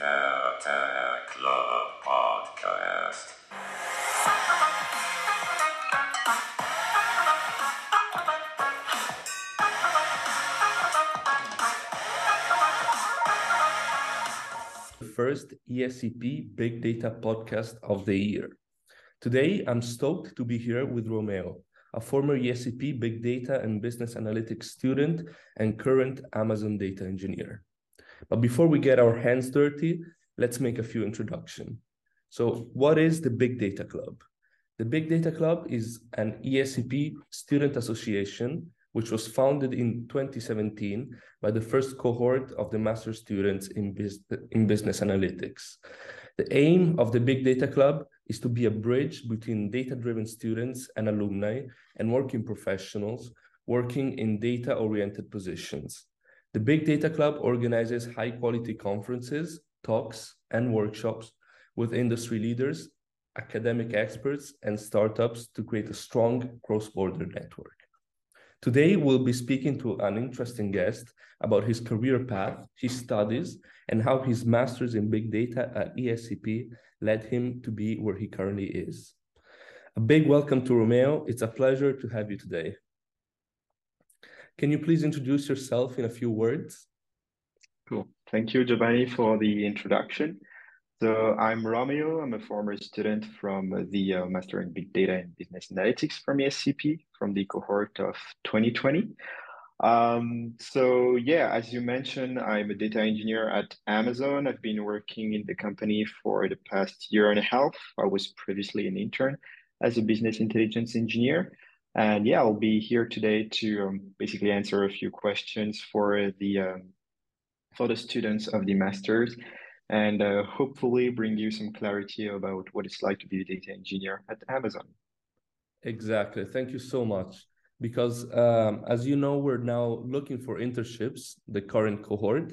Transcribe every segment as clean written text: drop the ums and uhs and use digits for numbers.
Data Club Podcast. The first ESCP Big Data Podcast of the year. Today, I'm stoked to be here with Romeo, a former ESCP Big Data and Business Analytics student and current Amazon data engineer. But before we get our hands dirty, let's make a few introductions. So what is the Big Data Club? The Big Data Club is an ESCP student association, which was founded in 2017 by the first cohort of the master's students in business analytics. The aim of the Big Data Club is to be a bridge between data-driven students and alumni and working professionals working in data-oriented positions. The Big Data Club organizes high-quality conferences, talks, and workshops with industry leaders, academic experts, and startups to create a strong cross-border network. Today, we'll be speaking to an interesting guest about his career path, his studies, and how his master's in big data at ESCP led him to be where he currently is. A big welcome to Romeo. It's a pleasure to have you today. Can you please introduce yourself in a few words? Cool. Thank you, Giovanni, for the introduction. So I'm Romeo. I'm a former student from the Master in Big Data and Business Analytics from ESCP, from the cohort of 2020. As you mentioned, I'm a data engineer at Amazon. I've been working in the company for the past year and a half. I was previously an intern as a business intelligence engineer. And yeah, I'll be here today to basically answer a few questions for the students of the masters, and hopefully bring you some clarity about what it's like to be a data engineer at Amazon. Exactly. Thank you so much. Because as you know, we're now looking for internships, the current cohort,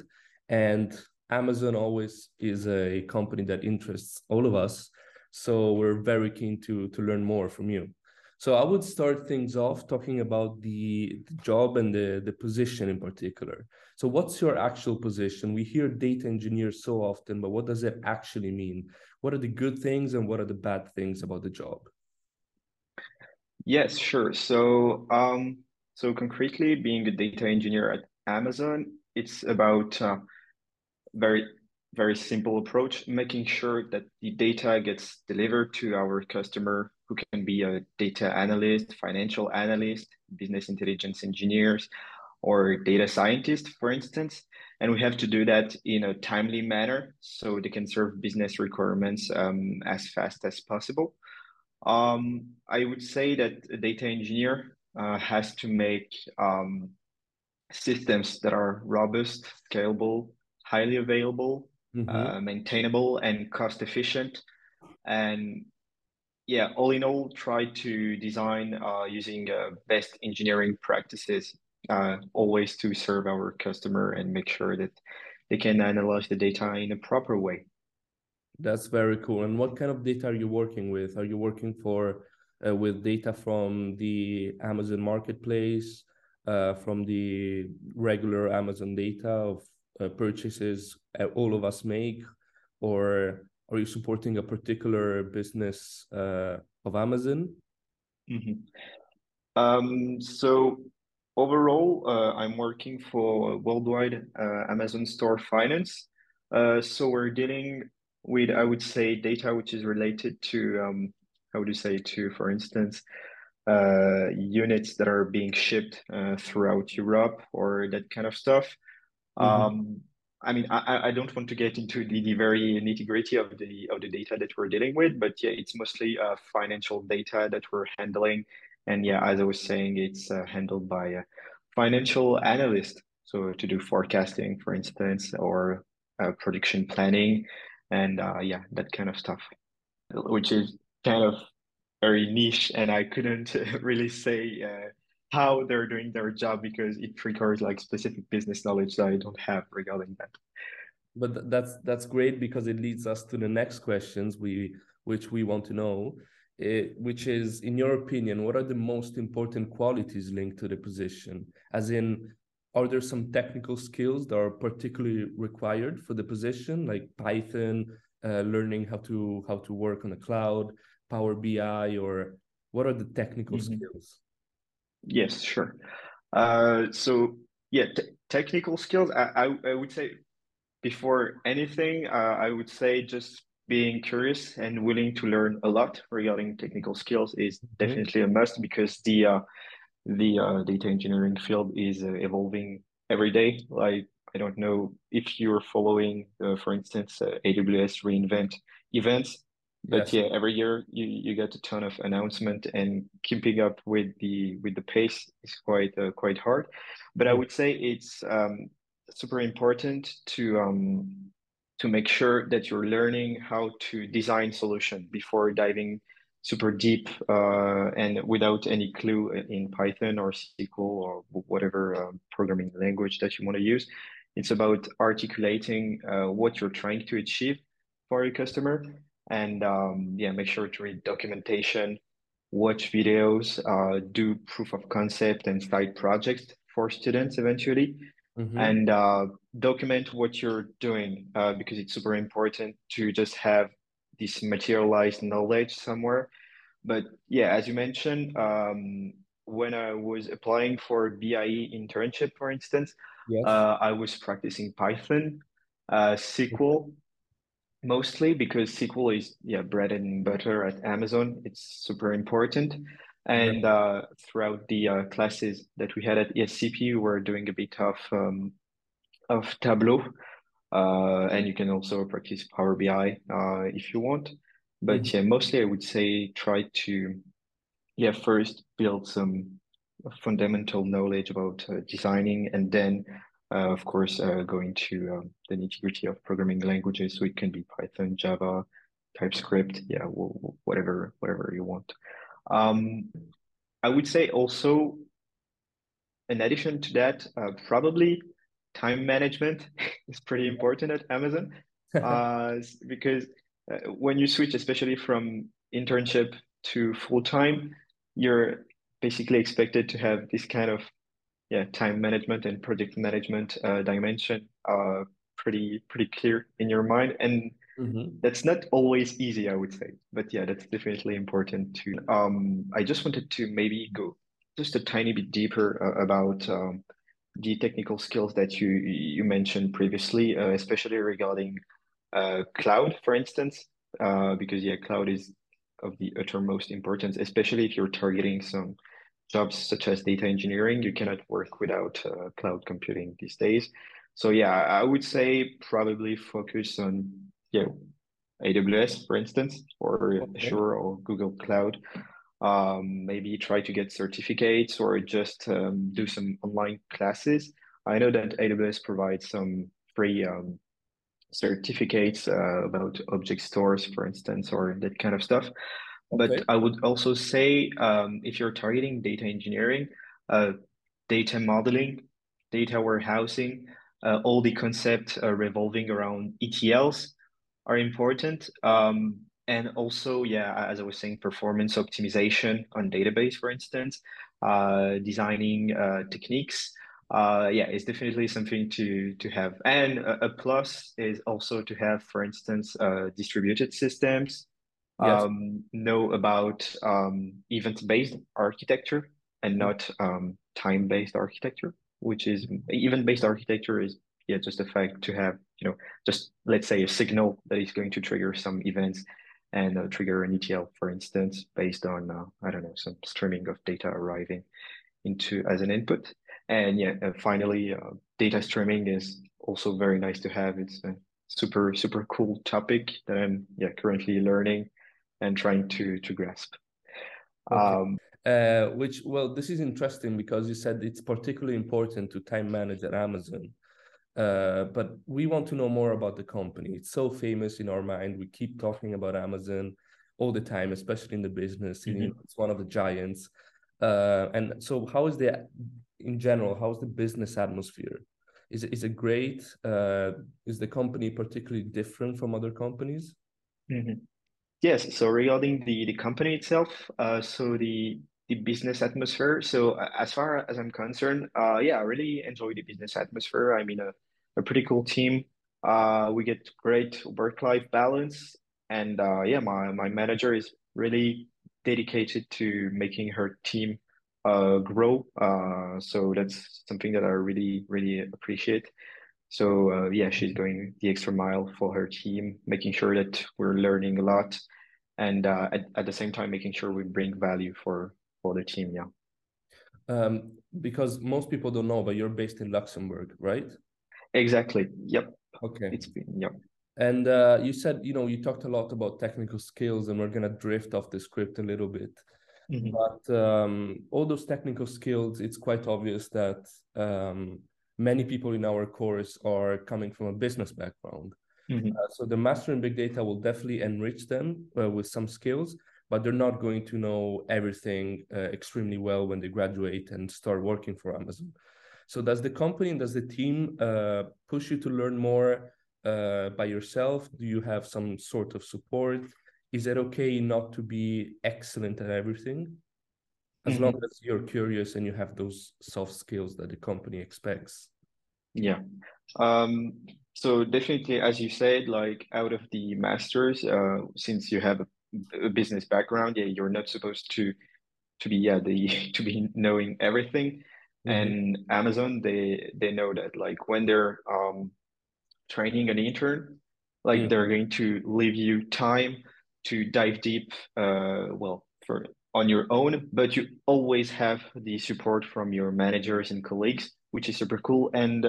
and Amazon always is a company that interests all of us. So we're very keen to learn more from you. So I would start things off talking about the job and the position in particular. So what's your actual position? We hear data engineer so often, but what does it actually mean? What are the good things and what are the bad things about the job? Yes, sure. So, concretely, being a data engineer at Amazon, it's about very simple approach, making sure that the data gets delivered to our customer, who can be a data analyst, financial analyst, business intelligence engineers, or data scientist, for instance. And we have to do that in a timely manner so they can serve business requirements as fast as possible. I would say that a data engineer has to make systems that are robust, scalable, highly available, maintainable, and cost efficient. And yeah, all in all, try to design using best engineering practices, always to serve our customer and make sure that they can analyze the data in a proper way. That's very cool. And what kind of data are you working with? Are you working with data from the Amazon Marketplace, from the regular Amazon data of purchases all of us make, or are you supporting a particular business of Amazon? So overall, I'm working for worldwide Amazon Store Finance. So we're dealing with, I would say, data which is related to, for instance, units that are being shipped throughout Europe or that kind of stuff. I don't want to get into the very nitty-gritty of the data that we're dealing with, but yeah, it's mostly financial data that we're handling. And yeah, as I was saying, it's handled by a financial analyst. So to do forecasting, for instance, or prediction planning and that kind of stuff, which is kind of very niche. And I couldn't really say how they're doing their job because it requires like specific business knowledge that I don't have regarding that. But that's great because it leads us to the next questions which we want to know, which is, in your opinion, what are the most important qualities linked to the position? As in, Are there some technical skills that are particularly required for the position, like Python, learning how to work on a cloud, Power BI, or what are the technical skills? Yes, sure. Technical skills, I would say before anything, I would say just being curious and willing to learn a lot regarding technical skills is definitely a must, because the data engineering field is evolving every day. Like, I don't know if you're following, for instance, AWS reInvent events, but yes. Every year you get a ton of announcement, and keeping up with the pace is quite hard. But I would say it's super important to make sure that you're learning how to design solution before diving super deep and without any clue in Python or SQL or whatever programming language that you want to use. It's about articulating what you're trying to achieve for your customer, and make sure to read documentation, watch videos, do proof of concept and side projects for students eventually, and document what you're doing, because it's super important to just have this materialized knowledge somewhere. But yeah, as you mentioned, when I was applying for BIE internship, for instance, I was practicing Python, SQL mostly, because SQL is bread and butter at Amazon. It's super important. And throughout the classes that we had at ESCP, we were doing a bit of Tableau. And you can also practice Power BI if you want. But mostly I would say try to first build some fundamental knowledge about designing, and then of course going to the nitty-gritty of programming languages. So it can be Python, Java, TypeScript, whatever you want. I would say also, in addition to that, probably time management is pretty important at Amazon, because when you switch, especially from internship to full-time, you're basically expected to have this kind of time management and project management dimension pretty clear in your mind. And that's not always easy, I would say. But that's definitely important too. I just wanted to maybe go just a tiny bit deeper about the technical skills that you mentioned previously, especially regarding cloud, for instance, because cloud is of the uttermost importance, especially if you're targeting some jobs such as data engineering. You cannot work without cloud computing these days. So I would say probably focus on AWS, for instance, or Azure or Google Cloud. Maybe try to get certificates, or just do some online classes. I know that AWS provides some free certificates about object stores, for instance, or that kind of stuff. Okay. But I would also say, if you're targeting data engineering, data modeling, data warehousing, all the concepts revolving around ETLs are important. And also, as I was saying, performance optimization on database, for instance, designing techniques. It's definitely something to have. And a plus is also to have, for instance, distributed systems, know about event-based architecture and not time-based architecture, which is event-based architecture is just the fact to have, just let's say a signal that is going to trigger some events and trigger an ETL, for instance, based on, some streaming of data arriving into as an input. And finally, data streaming is also very nice to have. It's a super, super cool topic that I'm currently learning and trying to grasp. Okay. This is interesting because you said it's particularly important to time manage at Amazon. But we want to know more about the company. It's so famous in our mind. We keep talking about Amazon all the time, especially in the business. It's one of the giants. And so how is how's the business atmosphere? Is it great? Is the company particularly different from other companies? Yes. So regarding the company itself, so the the business atmosphere. So as far as I'm concerned, yeah, I really enjoy the business atmosphere. I mean, a pretty cool team. We get great work-life balance. And yeah, my manager is really dedicated to making her team grow. So that's something that I really, really appreciate. So yeah, she's going the extra mile for her team, making sure that we're learning a lot. And at the same time, making sure we bring value for the team, yeah. Because most people don't know, but you're based in Luxembourg, right? Exactly, yep. Okay. It's been, yep. And you said, you know, you talked a lot about technical skills, and we're going to drift off the script a little bit. Mm-hmm. But all those technical skills, it's quite obvious that many people in our course are coming from a business background. Mm-hmm. So the master in big data will definitely enrich them with some skills, but they're not going to know everything extremely well when they graduate and start working for Amazon. So does the company and does the team push you to learn more by yourself? Do you have some sort of support? Is it okay not to be excellent at everything? As mm-hmm. long as you're curious and you have those soft skills that the company expects. Yeah. So definitely, as you said, like out of the masters, since you have a business background, yeah, you're not supposed to be knowing everything. Mm-hmm. And Amazon, they know that, like when they're training an intern, like mm-hmm. they're going to leave you time to dive deep, on your own, but you always have the support from your managers and colleagues, which is super cool. And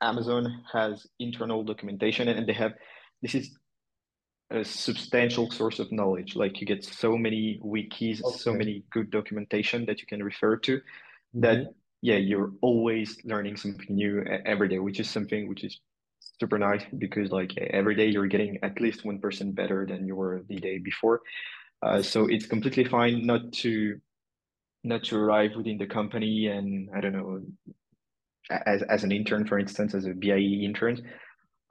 Amazon has internal documentation, and this is a substantial source of knowledge. Like you get so many wikis, okay. so many good documentation that you can refer to mm-hmm. that, yeah, you're always learning something new every day, which is something which is super nice because like every day you're getting at least 1% better than you were the day before. So it's completely fine not to arrive within the company and I don't know, as an intern, for instance, as a BIE intern,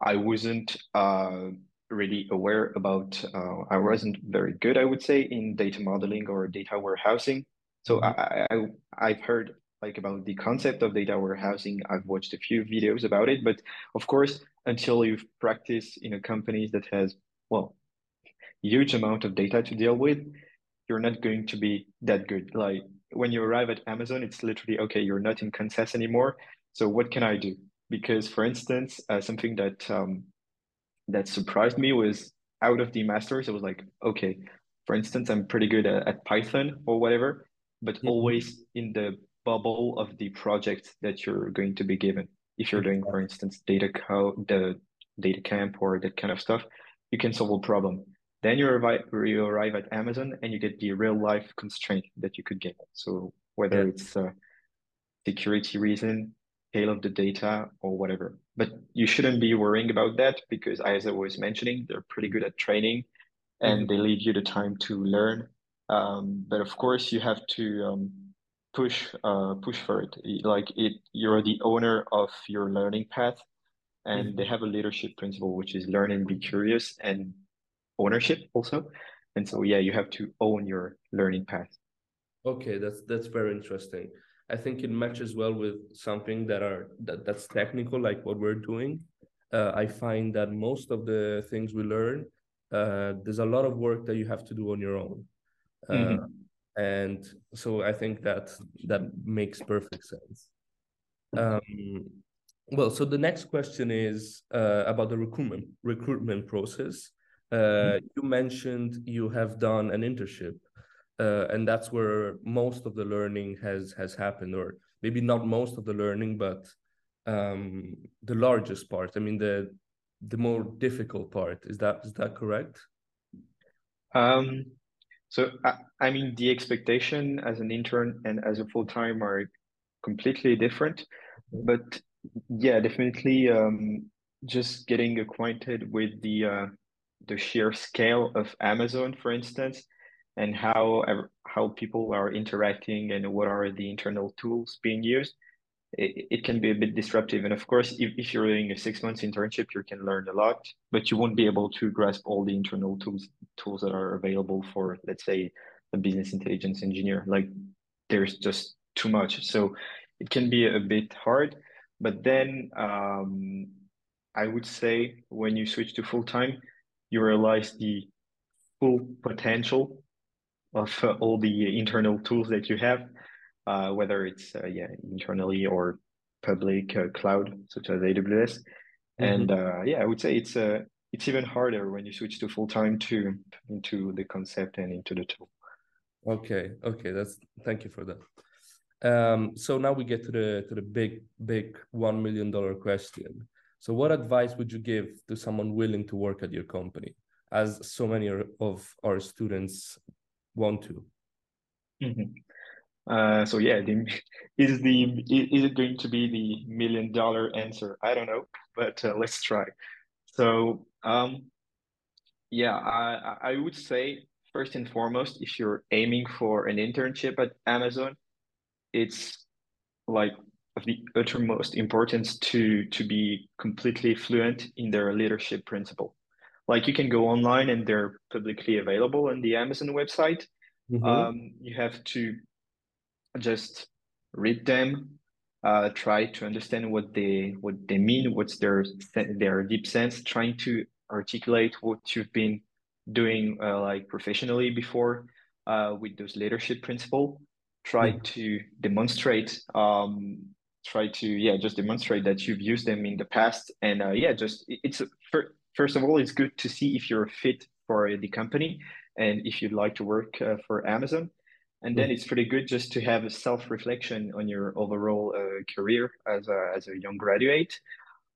I wasn't really aware about, I wasn't very good, I would say, in data modeling or data warehousing. So I've heard like about the concept of data warehousing. I've watched a few videos about it, but of course, until you've practiced in a company that has, well, huge amount of data to deal with, you're not going to be that good. Like when you arrive at Amazon, it's literally, okay, you're not in Kansas anymore. So what can I do? Because for instance, something that surprised me was out of the masters, it was like, okay, for instance, I'm pretty good at Python or whatever, but mm-hmm. always in the bubble of the project that you're going to be given. If you're doing, for instance, the data camp or that kind of stuff, you can solve a problem. Then you arrive at Amazon and you get the real life constraint that you could get. So whether it's a security reason, scale of the data or whatever, but you shouldn't be worrying about that because as I was mentioning, they're pretty good at training and they leave you the time to learn. But of course you have to push for it. Like you're the owner of your learning path and they have a leadership principle, which is learn and be curious and ownership also. And so yeah, you have to own your learning path. Okay, that's very interesting. I think it matches well with something that's technical, like what we're doing. I find that most of the things we learn, there's a lot of work that you have to do on your own. And so I think that makes perfect sense. Well, so the next question is about the recruitment process. You mentioned you have done an internship, and that's where most of the learning has happened, or maybe not most of the learning, but the largest part. I mean, the more difficult part. Is that correct? So I mean, the expectation as an intern and as a full-time are completely different, but yeah, definitely just getting acquainted with the sheer scale of Amazon, for instance, and how people are interacting and what are the internal tools being used, it can be a bit disruptive. And of course, if you're doing a 6-month internship, you can learn a lot, but you won't be able to grasp all the internal tools that are available for, let's say, a business intelligence engineer. Like there's just too much. So it can be a bit hard, but then I would say when you switch to full-time, you realize the full potential of all the internal tools that you have, whether it's internally or public cloud, such as AWS. Mm-hmm. And I would say it's even harder when you switch to full-time into the concept and into the tool. Okay. Thank you for that. So now we get to the big $1 million question. So what advice would you give to someone willing to work at your company, as so many of our students want to? Mm-hmm. Is it going to be the $1 million answer? I don't know, but let's try. So I would say, first and foremost, if you're aiming for an internship at Amazon, it's like of the uttermost importance to be completely fluent in their leadership principle. Like you can go online and they're publicly available on the Amazon website. Mm-hmm. You have to just read them, try to understand what they mean, what's their deep sense, trying to articulate what you've been doing professionally before with those leadership principle. Try to demonstrate that you've used them in the past. And first of all, it's good to see if you're fit for the company and if you'd like to work for Amazon. And then it's pretty good just to have a self-reflection on your overall career as a young graduate.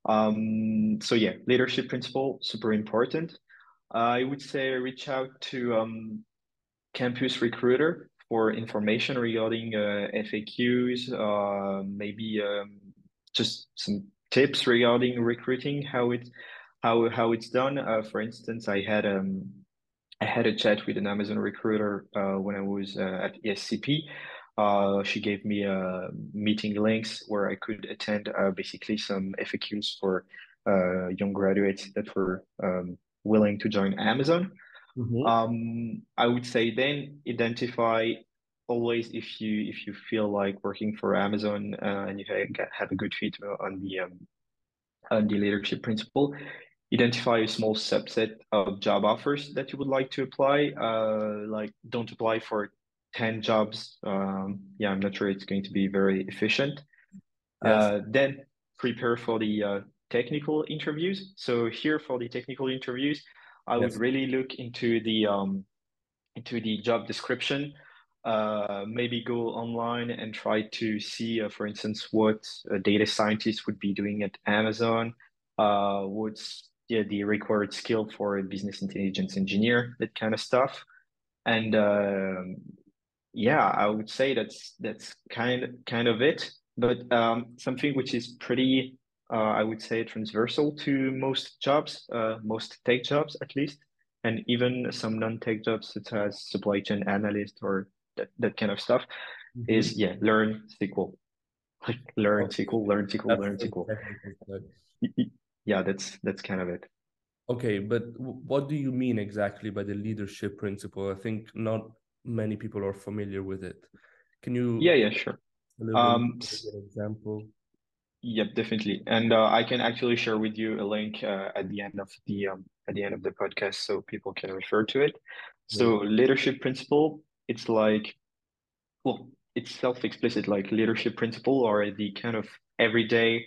Leadership principle, super important. I would say reach out to Campus Recruiter for information regarding FAQs, maybe just some tips regarding recruiting, how it's done. For instance, I had a chat with an Amazon recruiter when I was at ESCP. She gave me meeting links where I could attend basically some FAQs for young graduates that were willing to join Amazon. Mm-hmm. I would say then identify always if you feel like working for Amazon and you have a good fit on the leadership principle, identify a small subset of job offers that you would like to apply. Don't apply for 10 jobs. I'm not sure it's going to be very efficient. Yes. Then prepare for the technical interviews. So here for the technical interviews, I would really look into the job description. Maybe go online and try to see, for instance, what a data scientist would be doing at Amazon. What's the required skill for a business intelligence engineer? That kind of stuff. And I would say that's kind of it. But something which is pretty, I would say, transversal to most jobs, most tech jobs at least, and even some non-tech jobs such as supply chain analyst or that kind of stuff, mm-hmm. is learn SQL. Like learn SQL. Yeah, that's kind of it. Okay, but what do you mean exactly by the leadership principle? I think not many people are familiar with it. Can you? Yeah, sure. Give an example. Yep, definitely, and I can actually share with you a link at the end of the podcast, so people can refer to it. Yeah. So leadership principle, it's self-explicit. Like leadership principle are the kind of everyday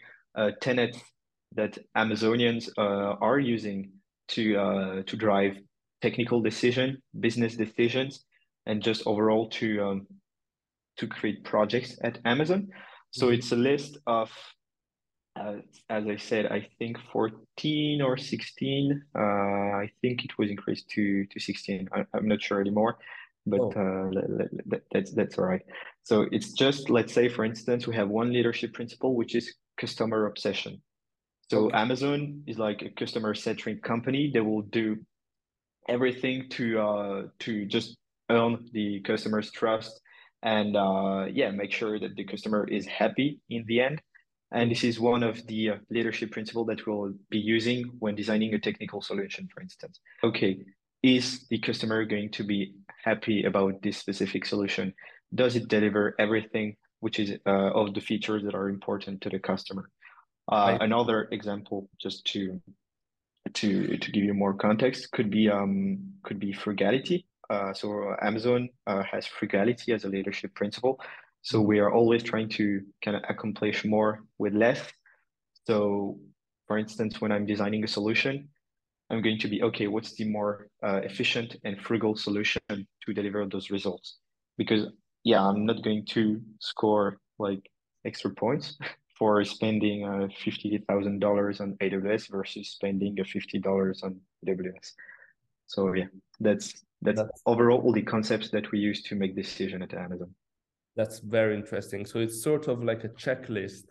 tenets that Amazonians are using to drive technical decision, business decisions, and just overall to create projects at Amazon. So it's a list of. As I said, I think 14 or 16. I think it was increased to 16. I'm not sure anymore, but that's all right. So it's just, let's say, for instance, we have one leadership principle, which is customer obsession. So Amazon is like a customer-centric company. They will do everything to just earn the customer's trust and make sure that the customer is happy in the end. And this is one of the leadership principles that we'll be using when designing a technical solution, for instance. Okay, Is the customer going to be happy about this specific solution? Does it deliver everything which is of the features that are important to the customer? Right. Another example, just to give you more context, could be frugality. So Amazon has frugality as a leadership principle. So we are always trying to kind of accomplish more with less. So for instance, when I'm designing a solution, I'm going to be, okay, what's the more efficient and frugal solution to deliver those results? Because yeah, I'm not going to score like extra points for spending $50,000 on AWS versus spending $50 on AWS. So yeah, that's overall all the concepts that we use to make decision at Amazon. That's very interesting. So it's sort of like a checklist,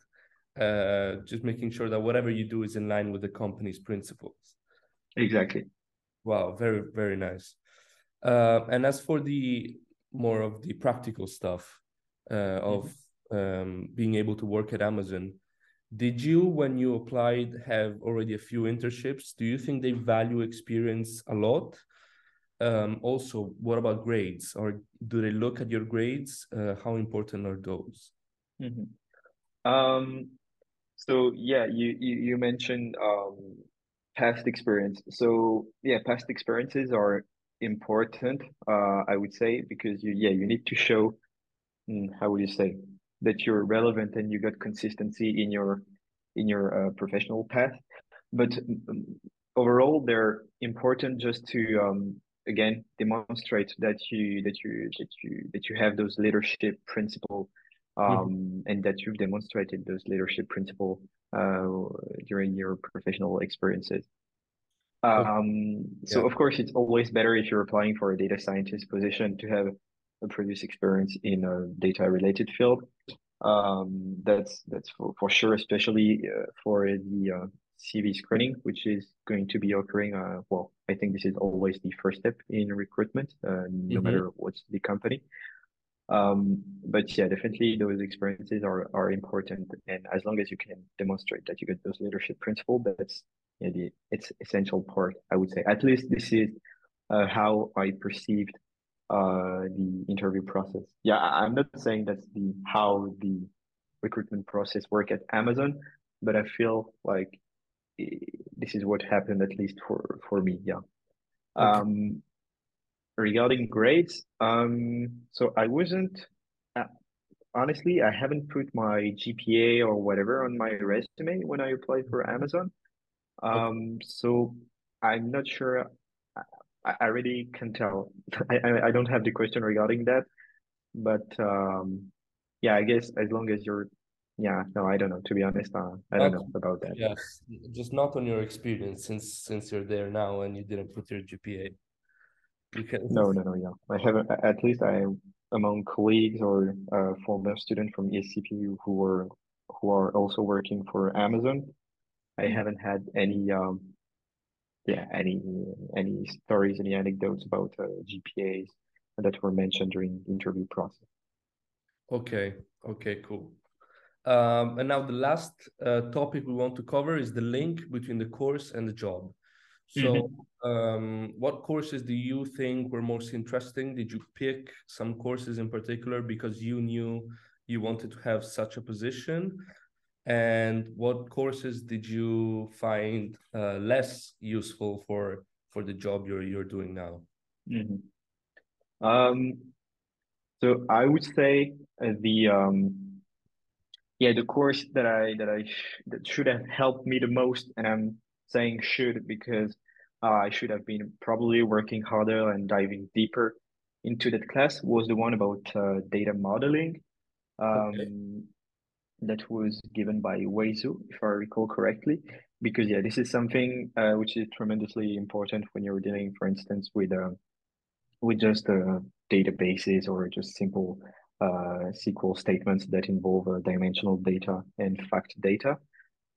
just making sure that whatever you do is in line with the company's principles. Exactly. Wow, very, very nice. And as for the more of the practical stuff of being able to work at Amazon, did you, when you applied, have already a few internships? Do you think they value experience a lot? Also, what about grades? Or do they look at your grades? How important are those? Mm-hmm. So yeah, you mentioned past experience. So yeah, past experiences are important, I would say, because you need to show, how would you say, that you're relevant and you got consistency in your professional path. But overall, they're important just to again demonstrate that you have those leadership principle, and that you've demonstrated those leadership principle during your professional experiences. So of course, it's always better if you're applying for a data scientist position to have a previous experience in a data related field. That's for sure, especially for the CV screening, which is going to be occurring. Well, I think this is always the first step in recruitment, no matter what's the company. But yeah, definitely those experiences are important, and as long as you can demonstrate that you get those leadership principles, it's essential part, I would say. At least this is how I perceived the interview process. Yeah, I'm not saying that's how the recruitment process work at Amazon, but I feel like this is what happened, at least for me. Yeah. Okay. Regarding grades, so I wasn't, honestly, I haven't put my GPA or whatever on my resume when I applied for Amazon. So I'm not sure. I really can tell. I don't have the question regarding that, but yeah, I guess as long as you're, yeah, no, I don't know. To be honest, I don't know about that. Yes, just not on your experience, since you're there now and you didn't put your GPA. Because... No, yeah, I haven't. At least I am among colleagues or former students from ESCP who are also working for Amazon. I haven't had any stories, any anecdotes about GPAs that were mentioned during the interview process. Okay, cool. And now the last topic we want to cover is the link between the course and the job. So what courses do you think were most interesting? Did you pick some courses in particular because you knew you wanted to have such a position? And what courses did you find less useful for the job you're doing now? Mm-hmm. So I would say the course that should have helped me the most, and I'm saying should because I should have been probably working harder and diving deeper into that class, was the one about data modeling. That was given by Weizu, if I recall correctly, because yeah, this is something which is tremendously important when you're dealing, for instance, with just databases or just simple SQL statements that involve dimensional data and fact data,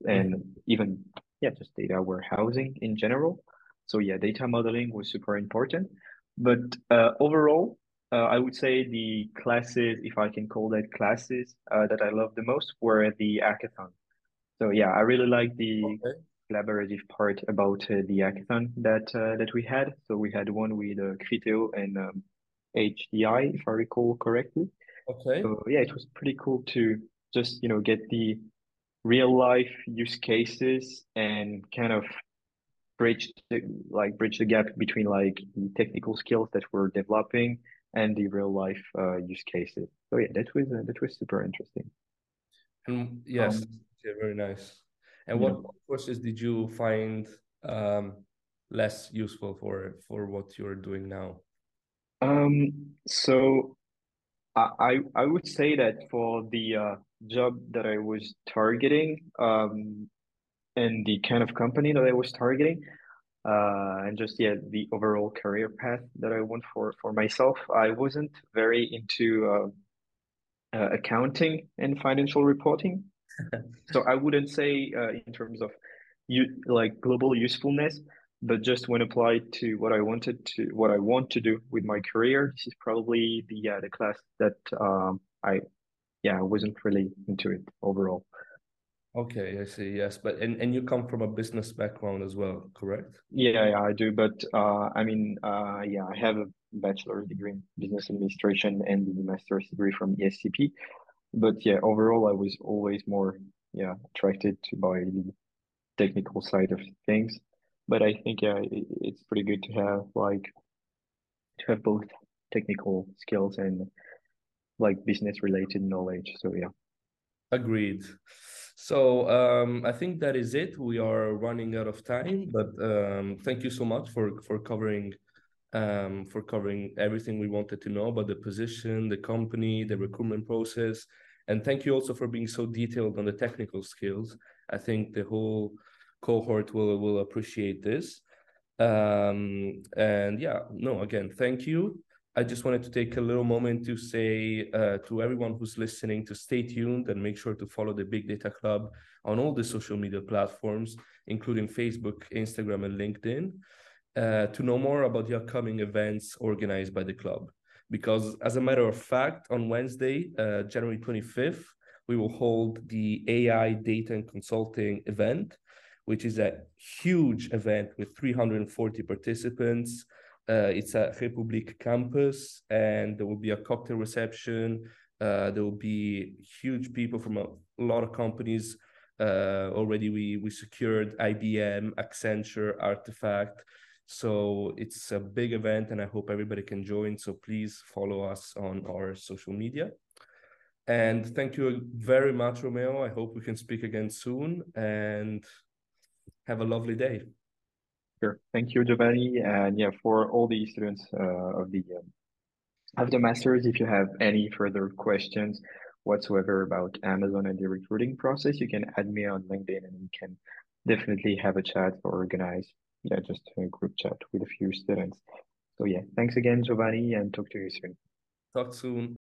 and even just data warehousing in general. So yeah, data modeling was super important, but overall, I would say the classes, if I can call that classes, that I loved the most were the hackathon. So yeah, I really liked the collaborative part about the hackathon that we had. So we had one with Criteo and HDI, if I recall correctly. Okay. So yeah, it was pretty cool to just, get the real life use cases and kind of bridge the gap between the technical skills that we're developing and the real life use cases. So yeah, that was super interesting. Yes, very nice. And what courses did you find less useful for what you're doing now? So I would say that for the job that I was targeting and the kind of company that I was targeting and just the overall career path that I want for myself, I wasn't very into accounting and financial reporting. So I wouldn't say in terms of global usefulness, but just when applied to what I want to do with my career, this is probably the class that I wasn't really into it overall. Okay, I see. Yes, but and you come from a business background as well, correct? Yeah, I do. But I have a bachelor's degree in business administration and the master's degree from ESCP. But yeah, overall, I was always more attracted by the technical side of things. But I think it's pretty good to have to have both technical skills and business related knowledge. So yeah, agreed. So I think that is it. We are running out of time, but thank you so much for covering everything we wanted to know about the position, the company, the recruitment process. And thank you also for being so detailed on the technical skills. I think the whole cohort will appreciate this. Again, thank you. I just wanted to take a little moment to say to everyone who's listening to stay tuned and make sure to follow the Big Data Club on all the social media platforms, including Facebook, Instagram, and LinkedIn. To know more about the upcoming events organized by the club. Because as a matter of fact, on Wednesday, January 25th, we will hold the AI Data and Consulting event, which is a huge event with 340 participants. It's at Republic campus, and there will be a cocktail reception. There will be huge people from a lot of companies. Already we secured IBM, Accenture, Artefact. So it's a big event, and I hope everybody can join. So please follow us on our social media. And thank you very much, Romeo. I hope we can speak again soon and have a lovely day. Sure. Thank you, Giovanni. And for all the students of the master's, if you have any further questions whatsoever about Amazon and the recruiting process, you can add me on LinkedIn, and we can definitely have a chat or organize just a group chat with a few students. So thanks again, Giovanni, and talk to you soon. Talk soon.